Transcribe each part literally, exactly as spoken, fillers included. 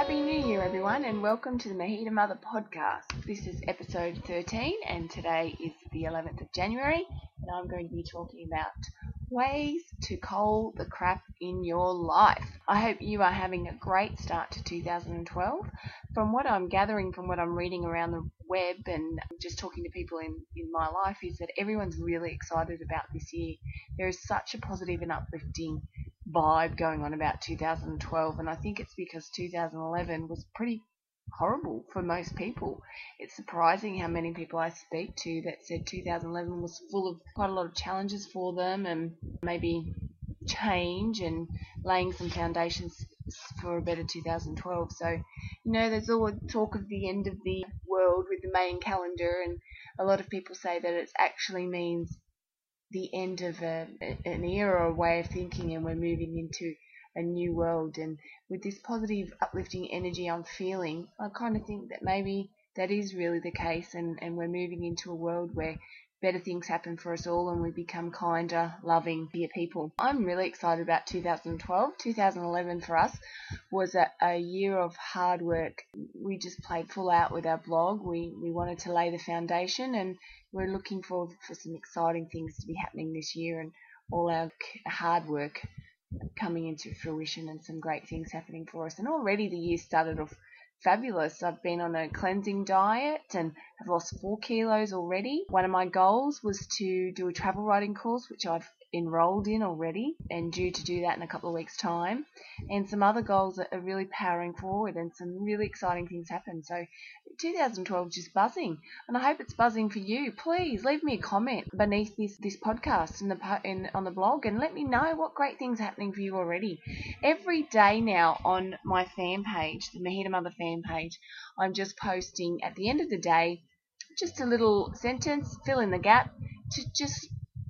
Happy New Year, everyone, and welcome to the Mahita Mother podcast. This is episode thirteen, and today is the eleventh of January, and I'm going to be talking about ways to cull the crap in your life. I hope you are having a great start to two thousand twelve. From what I'm gathering, from what I'm reading around the web and just talking to people in, in my life, is that everyone's really excited about this year. There is such a positive and uplifting vibe going on about two thousand twelve, and I think it's because two thousand eleven was pretty horrible for most people. It's surprising how many people I speak to that said two thousand eleven was full of quite a lot of challenges for them, and maybe change and laying some foundations for a better two thousand twelve. So, you know, there's all talk of the end of the world with the Mayan calendar, and a lot of people say that it actually means the end of a, an era or way of thinking, and we're moving into a new world. And with this positive, uplifting energy I'm feeling, I kind of think that maybe that is really the case, and, and we're moving into a world where better things happen for us all, and we become kinder, loving, dear people. I'm really excited about two thousand twelve. two thousand eleven for us was a, a year of hard work. We just played full out with our blog. We, we wanted to lay the foundation, and we're looking forward for some exciting things to be happening this year, and all our hard work coming into fruition, and some great things happening for us. And already the year started off fabulous. I've been on a cleansing diet and have lost four kilos already. One of my goals was to do a travel writing course, which I've enrolled in already and due to do that in a couple of weeks' time. And some other goals that are really powering forward, and some really exciting things happen. So two thousand twelve is just buzzing, and I hope it's buzzing for you. Please leave me a comment beneath this, this podcast and the in, on the blog, and let me know what great things are happening for you already. Every day now on my fan page, the Mahita Mother fan page, I'm just posting at the end of the day just a little sentence, fill in the gap, to just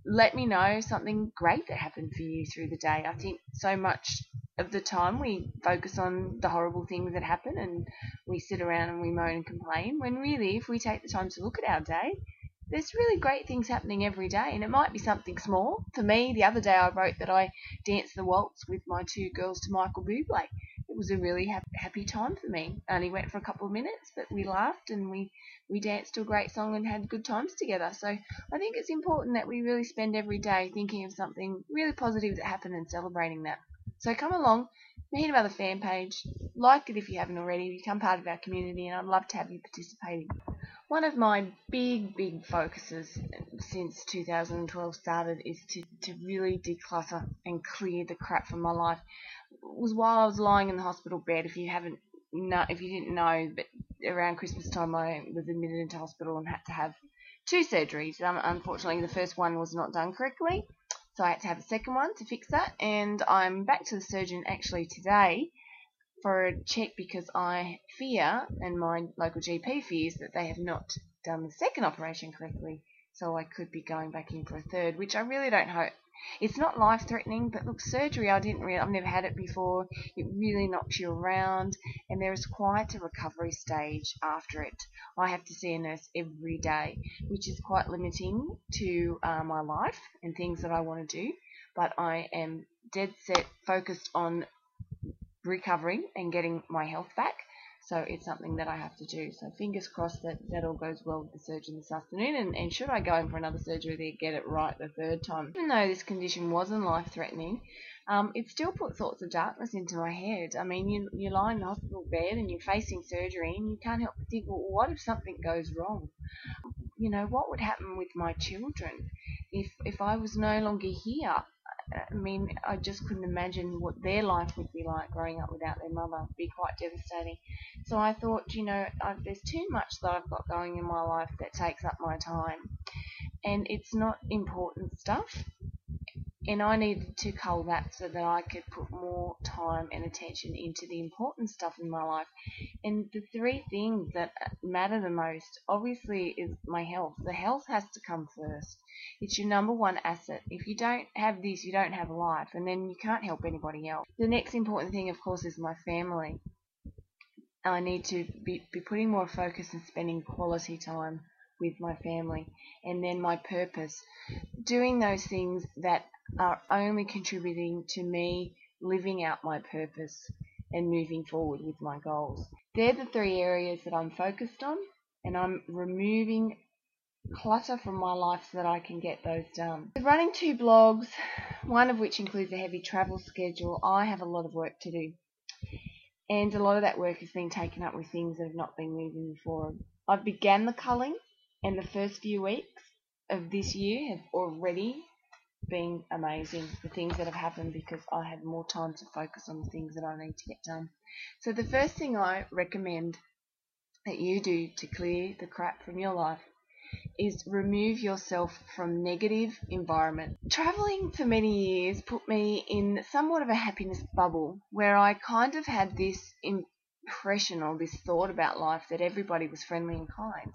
let me know something great that happened for you through the day. I think so much of the time we focus on the horrible things that happen, and we sit around and we moan and complain, when really, if we take the time to look at our day, there's really great things happening every day. And it might be something small. For me, the other day I wrote that I danced the waltz with my two girls to Michael Bublé. It was a really happy time for me. I only went for a couple of minutes, but we laughed and we, we danced to a great song and had good times together. So I think it's important that we really spend every day thinking of something really positive that happened and celebrating that. So come along, Mahita Mother fan page, like it if you haven't already, become part of our community, and I'd love to have you participating. One of my big, big focuses since two thousand twelve started is to, to really declutter and clear the crap from my life. It was while I was lying in the hospital bed, if you haven't, no, if you didn't know, but around Christmas time I was admitted into hospital and had to have two surgeries. Um, unfortunately, the first one was not done correctly, so I had to have a second one to fix that, and I'm back to the surgeon actually today for a check, because I fear, and my local G P fears, that they have not done the second operation correctly, so I could be going back in for a third, which I really don't hope. It's not life-threatening, but look, surgery, I didn't really, I've never had it before. It really knocks you around, and there is quite a recovery stage after it. I have to see a nurse every day, which is quite limiting to uh, my life and things that I want to do, but I am dead set focused on recovering and getting my health back, so it's something that I have to do. So fingers crossed that that all goes well with the surgeon this afternoon, and, and should I go in for another surgery, they get it right the third time. Even though this condition wasn't life-threatening, um, it still put thoughts of darkness into my head. I mean, you, you lie in the hospital bed and you're facing surgery, and you can't help but think, well, what if something goes wrong? You know, what would happen with my children if if I was no longer here? I mean, I just couldn't imagine what their life would be like growing up without their mother. It would be quite devastating. So I thought, you know, I've, there's too much that I've got going in my life that takes up my time, and it's not important stuff, and I needed to cull that so that I could put more time and attention into the important stuff in my life. And the three things that matter the most, obviously, is my health. The health has to come first. It's your number one asset. If you don't have this, you don't have a life, and then you can't help anybody else. The next important thing, of course, is my family. I need to be, be putting more focus and spending quality time with my family. And then my purpose, doing those things that are only contributing to me living out my purpose and moving forward with my goals. They're the three areas that I'm focused on, and I'm removing clutter from my life so that I can get those done. So running two blogs, one of which includes a heavy travel schedule, I have a lot of work to do. And a lot of that work has been taken up with things that have not been moving before. I've began the culling, and the first few weeks of this year have already been amazing, the things that have happened, because I have more time to focus on the things that I need to get done. So the first thing I recommend that you do to clear the crap from your life is remove yourself from negative environment. Travelling for many years put me in somewhat of a happiness bubble where I kind of had this impression or this thought about life that everybody was friendly and kind.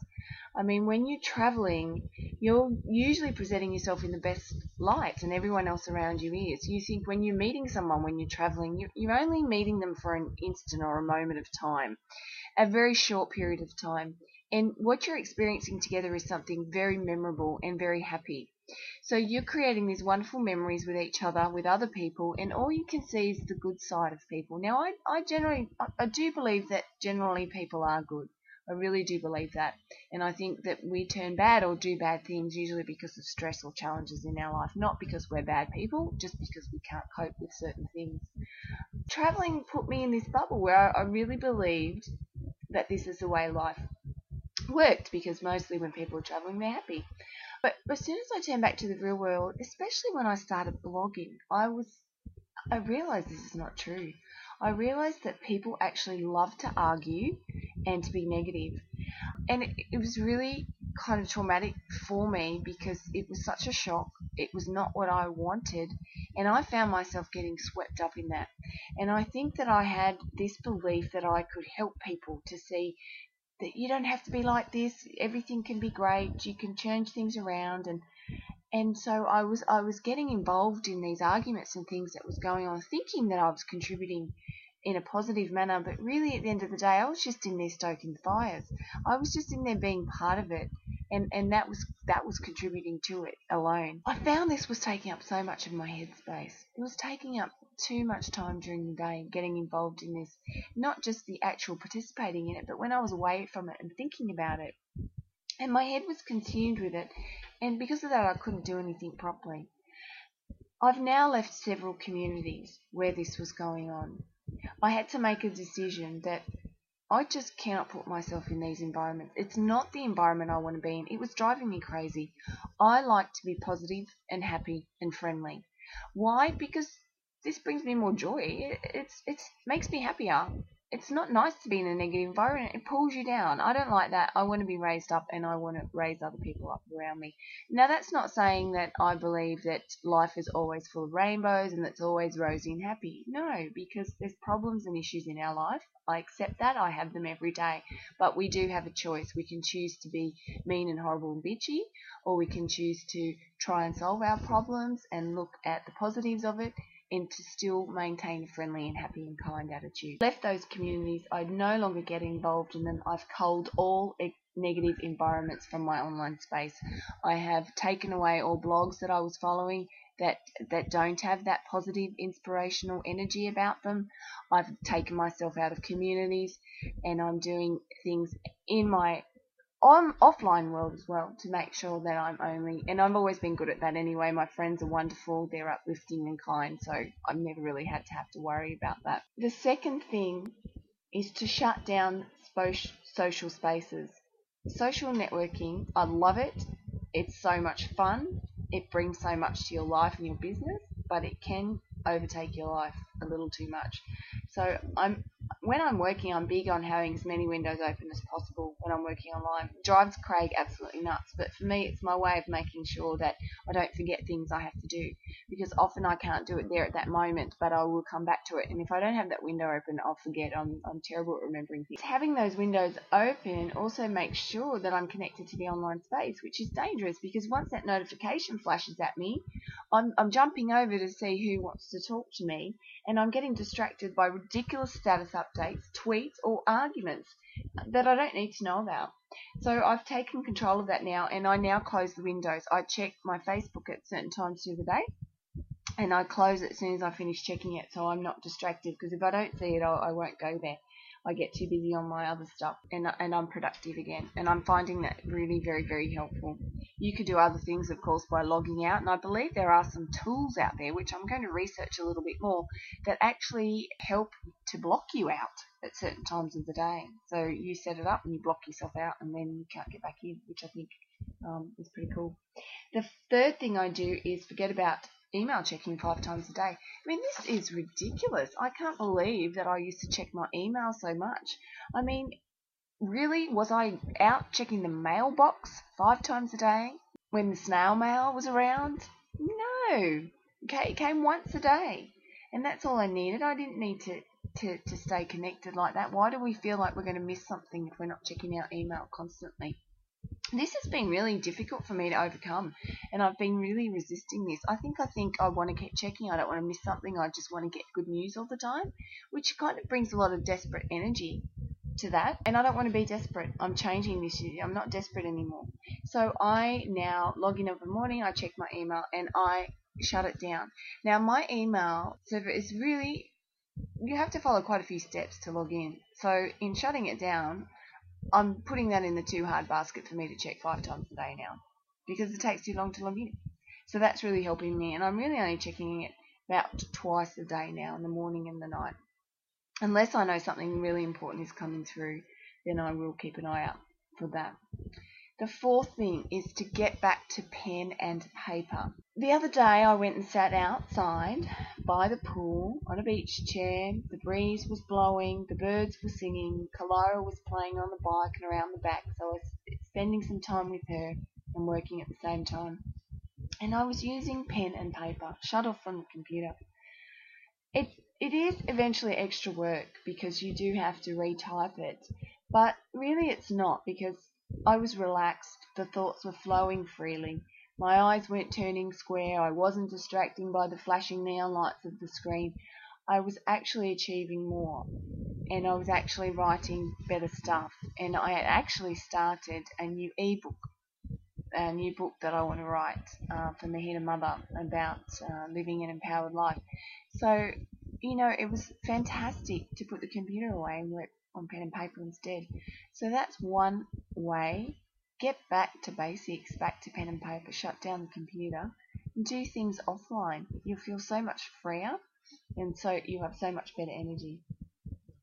I mean, when you're travelling, you're usually presenting yourself in the best light, and everyone else around you is. You think when you're meeting someone, when you're travelling, you're only meeting them for an instant or a moment of time, a very short period of time. And what you're experiencing together is something very memorable and very happy. So you're creating these wonderful memories with each other, with other people, and all you can see is the good side of people. Now, I, I generally, I do believe that generally people are good. I really do believe that. And I think that we turn bad or do bad things usually because of stress or challenges in our life, not because we're bad people, just because we can't cope with certain things. Travelling put me in this bubble where I really believed that this is the way life worked, because mostly when people are travelling, they're happy. But as soon as I turned back to the real world, especially when I started blogging, I was I realised this is not true. I realised that people actually love to argue and to be negative. And it, it was really kind of traumatic for me because it was such a shock. It was not what I wanted, and I found myself getting swept up in that. And I think that I had this belief that I could help people to see that you don't have to be like this, everything can be great, you can change things around, and and so I was I was getting involved in these arguments and things that was going on, thinking that I was contributing in a positive manner, but really at the end of the day I was just in there stoking fires. I was just in there being part of it, and, and that was that was contributing to it alone. I found this was taking up so much of my headspace. It was taking up too much time during the day getting involved in this, not just the actual participating in it, but when I was away from it and thinking about it, and my head was consumed with it, and because of that I couldn't do anything properly. I've now left several communities where this was going on. I had to make a decision that I just cannot put myself in these environments. It's not the environment I want to be in. It was driving me crazy. I like to be positive and happy and friendly. Why? Because this brings me more joy. It it's, it's, makes me happier. It's not nice to be in a negative environment. It pulls you down. I don't like that. I want to be raised up, and I want to raise other people up around me. Now, that's not saying that I believe that life is always full of rainbows and it's always rosy and happy. No, because there's problems and issues in our life. I accept that. I have them every day. But we do have a choice. We can choose to be mean and horrible and bitchy, or we can choose to try and solve our problems and look at the positives of it, and to still maintain a friendly and happy and kind attitude. Left those communities, I no longer get involved in them. I've culled all negative environments from my online space. I have taken away all blogs that I was following that that don't have that positive, inspirational energy about them. I've taken myself out of communities, and I'm doing things in my on offline world as well to make sure that I'm only, and I've always been good at that anyway. My friends are wonderful, they're uplifting and kind, so I've never really had to have to worry about that. The second thing is to shut down social spaces. Social networking, I love it. It's so much fun. It brings so much to your life and your business, but it can overtake your life a little too much. So I'm when I'm working, I'm big on having as many windows open as possible when I'm working online. It drives Craig absolutely nuts, but for me it's my way of making sure that I don't forget things I have to do, because often I can't do it there at that moment, but I will come back to it, and if I don't have that window open, I'll forget. I'm, I'm terrible at remembering things. Having those windows open also makes sure that I'm connected to the online space, which is dangerous, because once that notification flashes at me, I'm, I'm jumping over to see who wants to talk to me, and I'm getting distracted by ridiculous status updates, tweets, or arguments that I don't need to know about. So I've taken control of that now, and I now close the windows. I check my Facebook at certain times through the day, and I close it as soon as I finish checking it, so I'm not distracted, because if I don't see it, I'll, I won't go there. I get too busy on my other stuff, and, and I'm productive again, and I'm finding that really very, very helpful. You could do other things, of course, by logging out, and I believe there are some tools out there, which I'm going to research a little bit more, that actually help to block you out at certain times of the day. So you set it up and you block yourself out, and then you can't get back in, which I think um, is pretty cool. The third thing I do is forget about email checking five times a day. I mean, this is ridiculous. I can't believe that I used to check my email so much. I mean, really, was I out checking the mailbox five times a day when the snail mail was around? No. Okay, it came once a day, and that's all I needed. I didn't need to, to, to stay connected like that. Why do we feel like we're going to miss something if we're not checking our email constantly? This has been really difficult for me to overcome, and I've been really resisting this. I think I think I want to keep checking. I don't want to miss something. I just want to get good news all the time, which kind of brings a lot of desperate energy to that, and I don't want to be desperate. I'm changing this year. I'm not desperate anymore. So I now log in every morning, I check my email, and I shut it down. Now, my email server is really, you have to follow quite a few steps to log in. So in shutting it down, I'm putting that in the too hard basket for me to check five times a day now, because it takes too long to log in. So that's really helping me, and I'm really only checking it about twice a day now, in the morning and the night. Unless I know something really important is coming through, then I will keep an eye out for that. The fourth thing is to get back to pen and paper. The other day I went and sat outside by the pool on a beach chair. The breeze was blowing, the birds were singing, Kalara was playing on the bike and around the back, so I was spending some time with her and working at the same time. And I was using pen and paper, shut off from the computer. It, it is eventually extra work, because you do have to retype it, but really it's not, because I was relaxed, the thoughts were flowing freely, my eyes weren't turning square, I wasn't distracting by the flashing neon lights of the screen. I was actually achieving more, and I was actually writing better stuff, and I had actually started a new ebook, a new book that I want to write uh, for Mahita Mother about uh, living an empowered life. So, you know, it was fantastic to put the computer away and work on pen and paper instead. So that's one way. Get back to basics, back to pen and paper, shut down the computer, and do things offline. You'll feel so much freer, and so you have so much better energy.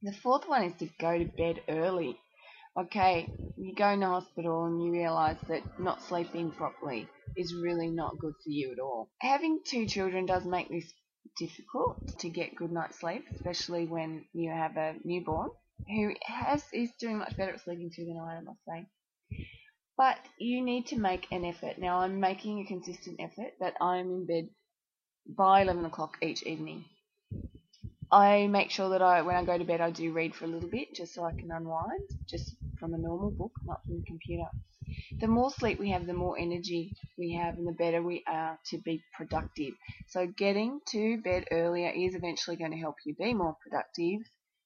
The fourth one is to go to bed early. Okay, you go in the hospital and you realise that not sleeping properly is really not good for you at all. Having two children does make this difficult to get good night's sleep, especially when you have a newborn who has is doing much better at sleeping through the night, I must say. But you need to make an effort. Now, I'm making a consistent effort that I'm in bed by eleven o'clock each evening. I make sure that I, when I go to bed, I do read for a little bit, just so I can unwind, just from a normal book, not from the computer. The more sleep we have, the more energy we have, and the better we are to be productive. So getting to bed earlier is eventually going to help you be more productive,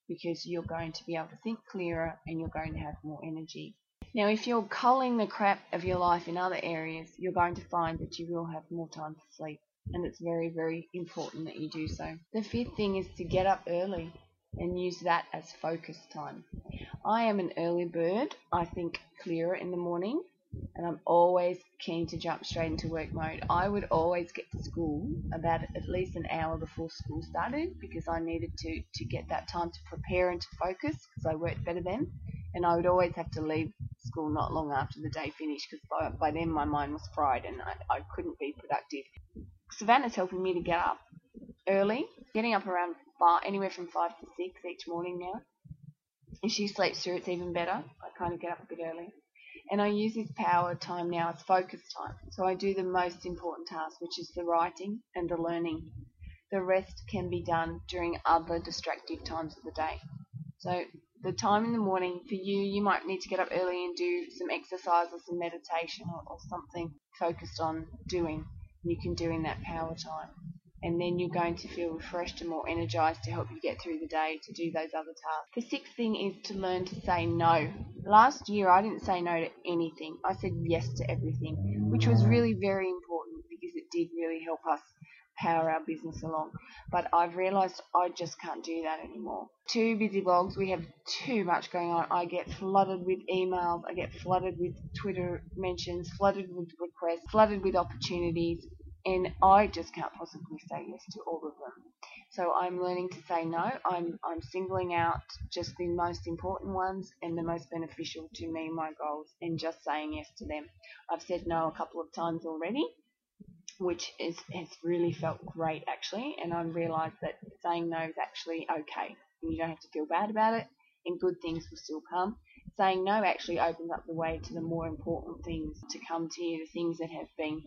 because you're going to be able to think clearer and you're going to have more energy. Now, if you're culling the crap of your life in other areas, you're going to find that you will have more time for sleep, and it's very, very important that you do so. The fifth thing is to get up early and use that as focus time. I am an early bird. I think clearer in the morning, and I'm always keen to jump straight into work mode. I would always get to school about at least an hour before school started, because I needed to, to get that time to prepare and to focus, because I worked better then, and I would always have to leave school not long after the day finished, because by, by then my mind was fried and I, I couldn't be productive. Savannah's helping me to get up early, getting up around five, anywhere from five to six each morning now. If she sleeps through, it's even better. I kind of get up a bit early. And I use this power time now as focus time. So I do the most important task, which is the writing and the learning. The rest can be done during other distractive times of the day. So the time in the morning for you, you might need to get up early and do some exercise or some meditation or, or something focused on doing. You can do in that power time, and then you're going to feel refreshed and more energized to help you get through the day to do those other tasks. The sixth thing is to learn to say no. Last year I didn't say no to anything. I said yes to everything, which was really very important, because it did really help us power our business along. But I've realised I just can't do that anymore. Two busy blogs, we have too much going on. I get flooded with emails, I get flooded with Twitter mentions, flooded with requests, flooded with opportunities, and I just can't possibly say yes to all of them. So I'm learning to say no. I'm, I'm singling out just the most important ones and the most beneficial to me and my goals, and just saying yes to them. I've said no a couple of times already, which is, has really felt great actually, and I've realised that saying no is actually okay. You don't have to feel bad about it, and good things will still come. Saying no actually opens up the way to the more important things to come to you, the things that have been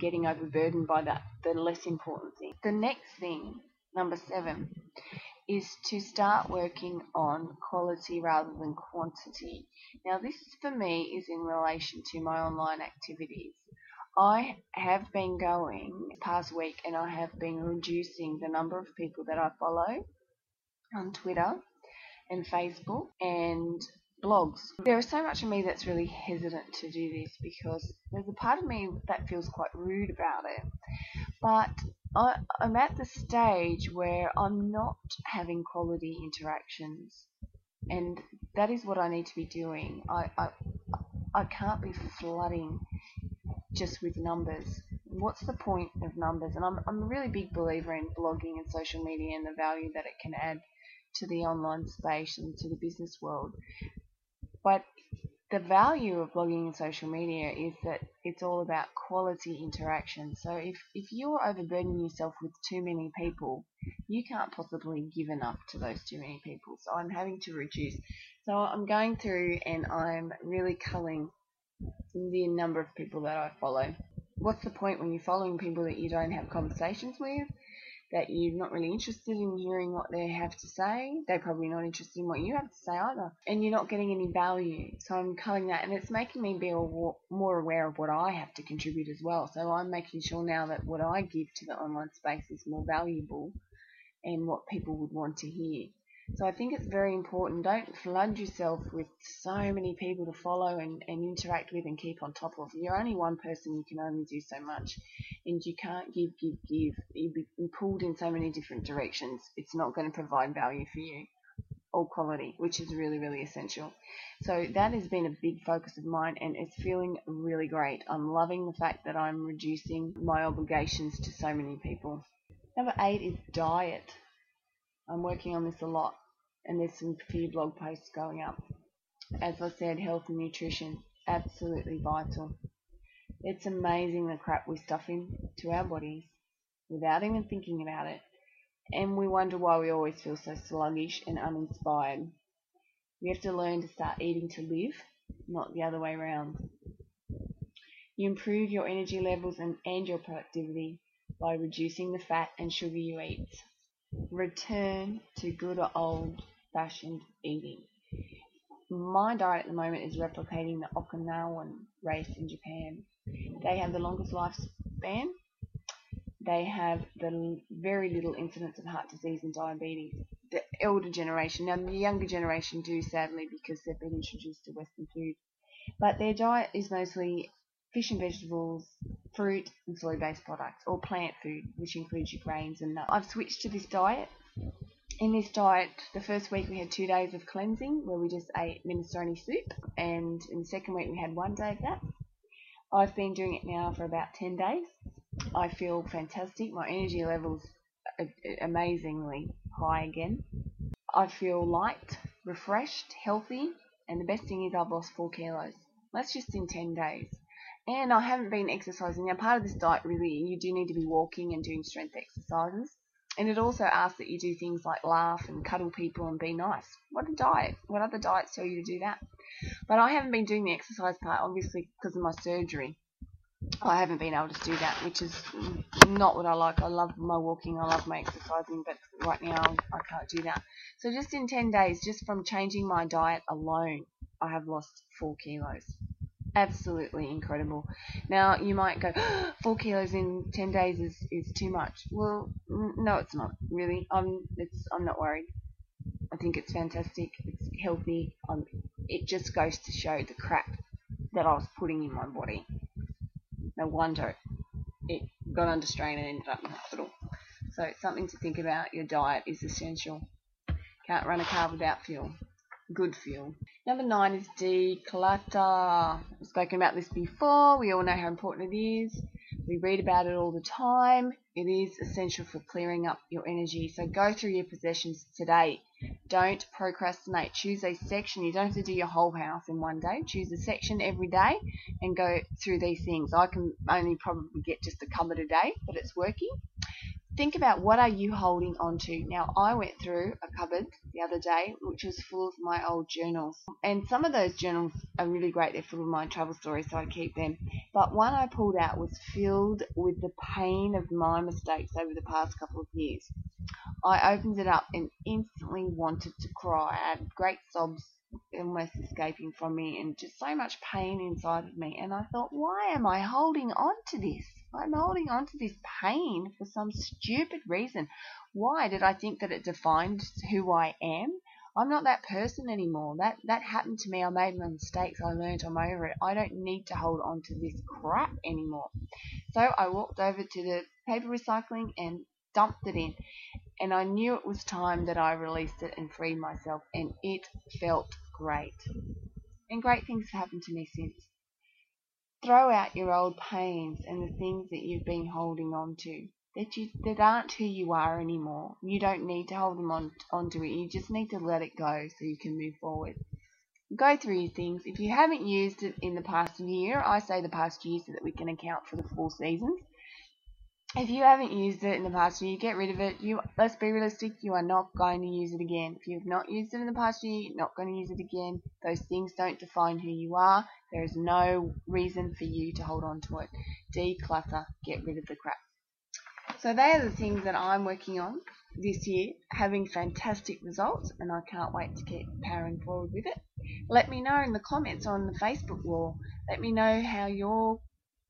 getting overburdened by that, the less important thing. The next thing, number seven, is to start working on quality rather than quantity. Now this for me is in relation to my online activities. I have been going past week and I have been reducing the number of people that I follow on Twitter and Facebook and blogs. There is so much of me that's really hesitant to do this because there's a part of me that feels quite rude about it. But I, I'm at the stage where I'm not having quality interactions, and that is what I need to be doing. I, I, I can't be flooding just with numbers. What's the point of numbers? And I'm, I'm a really big believer in blogging and social media and the value that it can add to the online space and to the business world. But the value of blogging and social media is that it's all about quality interaction. So if, if you're overburdening yourself with too many people, you can't possibly give enough to those too many people. So I'm having to reduce. So I'm going through and I'm really culling the number of people that I follow. What's the point when you're following people that you don't have conversations with, that you're not really interested in hearing what they have to say? They're probably not interested in what you have to say either, and you're not getting any value. So I'm culling that, and it's making me be more aware of what I have to contribute as well. So I'm making sure now that what I give to the online space is more valuable and what people would want to hear. So I think it's very important. Don't flood yourself with so many people to follow and, and interact with and keep on top of. You're only one person. You can only do so much, and you can't give, give, give. You'll be pulled in so many different directions. It's not going to provide value for you or quality, which is really, really essential. So that has been a big focus of mine, and it's feeling really great. I'm loving the fact that I'm reducing my obligations to so many people. Number eight is diet. I'm working on this a lot, and there's some few blog posts going up. As I said, health and nutrition, absolutely vital. It's amazing the crap we stuff into our bodies without even thinking about it, and we wonder why we always feel so sluggish and uninspired. We have to learn to start eating to live, not the other way around. You improve your energy levels and, and your productivity by reducing the fat and sugar you eat. Return to good old-fashioned eating. My diet at the moment is replicating the Okinawan race in Japan. They have the longest lifespan. They have the very little incidence of heart disease and diabetes. The elder generation, now the younger generation do, sadly, because they've been introduced to Western food. But their diet is mostly fish and vegetables, fruit and soy-based products, or plant food, which includes your grains and nuts. I've switched to this diet. In this diet, the first week we had two days of cleansing, where we just ate minestrone soup, and in the second week we had one day of that. I've been doing it now for about ten days. I feel fantastic. My energy levels are amazingly high again. I feel light, refreshed, healthy, and the best thing is I've lost four kilos. That's just in ten days. And I haven't been exercising. Now, part of this diet, really, you do need to be walking and doing strength exercises. And it also asks that you do things like laugh and cuddle people and be nice. What a diet. What other diets tell you to do that? But I haven't been doing the exercise part, obviously, because of my surgery. I haven't been able to do that, which is not what I like. I love my walking. I love my exercising. But right now, I can't do that. So just in ten days, just from changing my diet alone, I have lost four kilos. Absolutely incredible. Now, you might go, oh, four kilos in ten days is, is too much. Well, no, it's not, really. I'm, it's, I'm not worried. I think it's fantastic. It's healthy. I'm, it just goes to show the crap that I was putting in my body. No wonder it got under strain and ended up in hospital. So it's something to think about. Your diet is essential. Can't run a car without fuel. Good fuel. Number nine is declutter. I've spoken about this before. We all know how important it is. We read about it all the time. It is essential for clearing up your energy. So go through your possessions today. Don't procrastinate. Choose a section. You don't have to do your whole house in one day. Choose a section every day and go through these things. I can only probably get just a cupboard a day, but it's working. Think about what are you holding on to. Now, I went through a cupboard the other day, which was full of my old journals. And some of those journals are really great. They're full of my travel stories, so I keep them. But one I pulled out was filled with the pain of my mistakes over the past couple of years. I opened it up and instantly wanted to cry. I had great sobs almost escaping from me and just so much pain inside of me. And I thought, why am I holding on to this? I'm holding on to this pain for some stupid reason. Why did I think that it defined who I am? I'm not that person anymore. That that happened to me. I made my mistakes. I learned. I'm over it. I don't need to hold on to this crap anymore. So I walked over to the paper recycling and dumped it in. And I knew it was time that I released it and freed myself. And it felt great. And great things have happened to me since. Throw out your old pains and the things that you've been holding on to that you that aren't who you are anymore. You don't need to hold them on onto it. You just need to let it go so you can move forward. Go through your things. If you haven't used it in the past year, I say the past year so that we can account for the four seasons. If you haven't used it in the past year, get rid of it. You let's be realistic. You are not going to use it again. If you've not used it in the past year, you're not going to use it again. Those things don't define who you are. There is no reason for you to hold on to it. Declutter. Get rid of the crap. So they are the things that I'm working on this year, having fantastic results, and I can't wait to keep powering forward with it. Let me know in the comments on the Facebook wall. Let me know how you're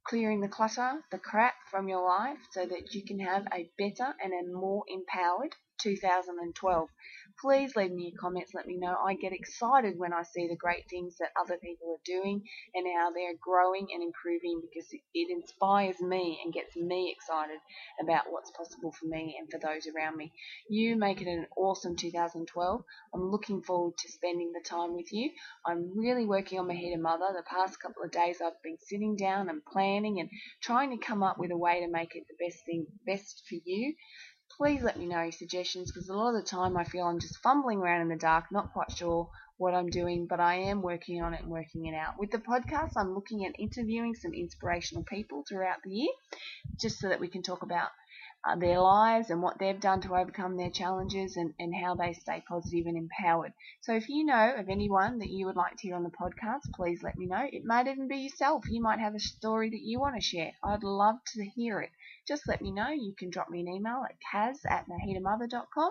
clearing the clutter, the crap from your life so that you can have a better and a more empowered two thousand twelve. Please leave me your comments, let me know. I get excited when I see the great things that other people are doing and how they're growing and improving because it inspires me and gets me excited about what's possible for me and for those around me. You make it an awesome two thousand twelve. I'm looking forward to spending the time with you. I'm really working on Mahita Mother. The past couple of days I've been sitting down and planning and trying to come up with a way to make it the best thing, best for you. Please let me know your suggestions because a lot of the time I feel I'm just fumbling around in the dark, not quite sure what I'm doing, but I am working on it and working it out. With the podcast, I'm looking at interviewing some inspirational people throughout the year just so that we can talk about uh, their lives and what they've done to overcome their challenges and, and how they stay positive and empowered. So if you know of anyone that you would like to hear on the podcast, please let me know. It might even be yourself. You might have a story that you want to share. I'd love to hear it. Just let me know. You can drop me an email at kaz at mahitamother dot com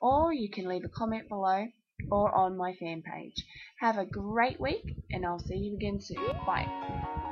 or you can leave a comment below or on my fan page. Have a great week and I'll see you again soon. Bye.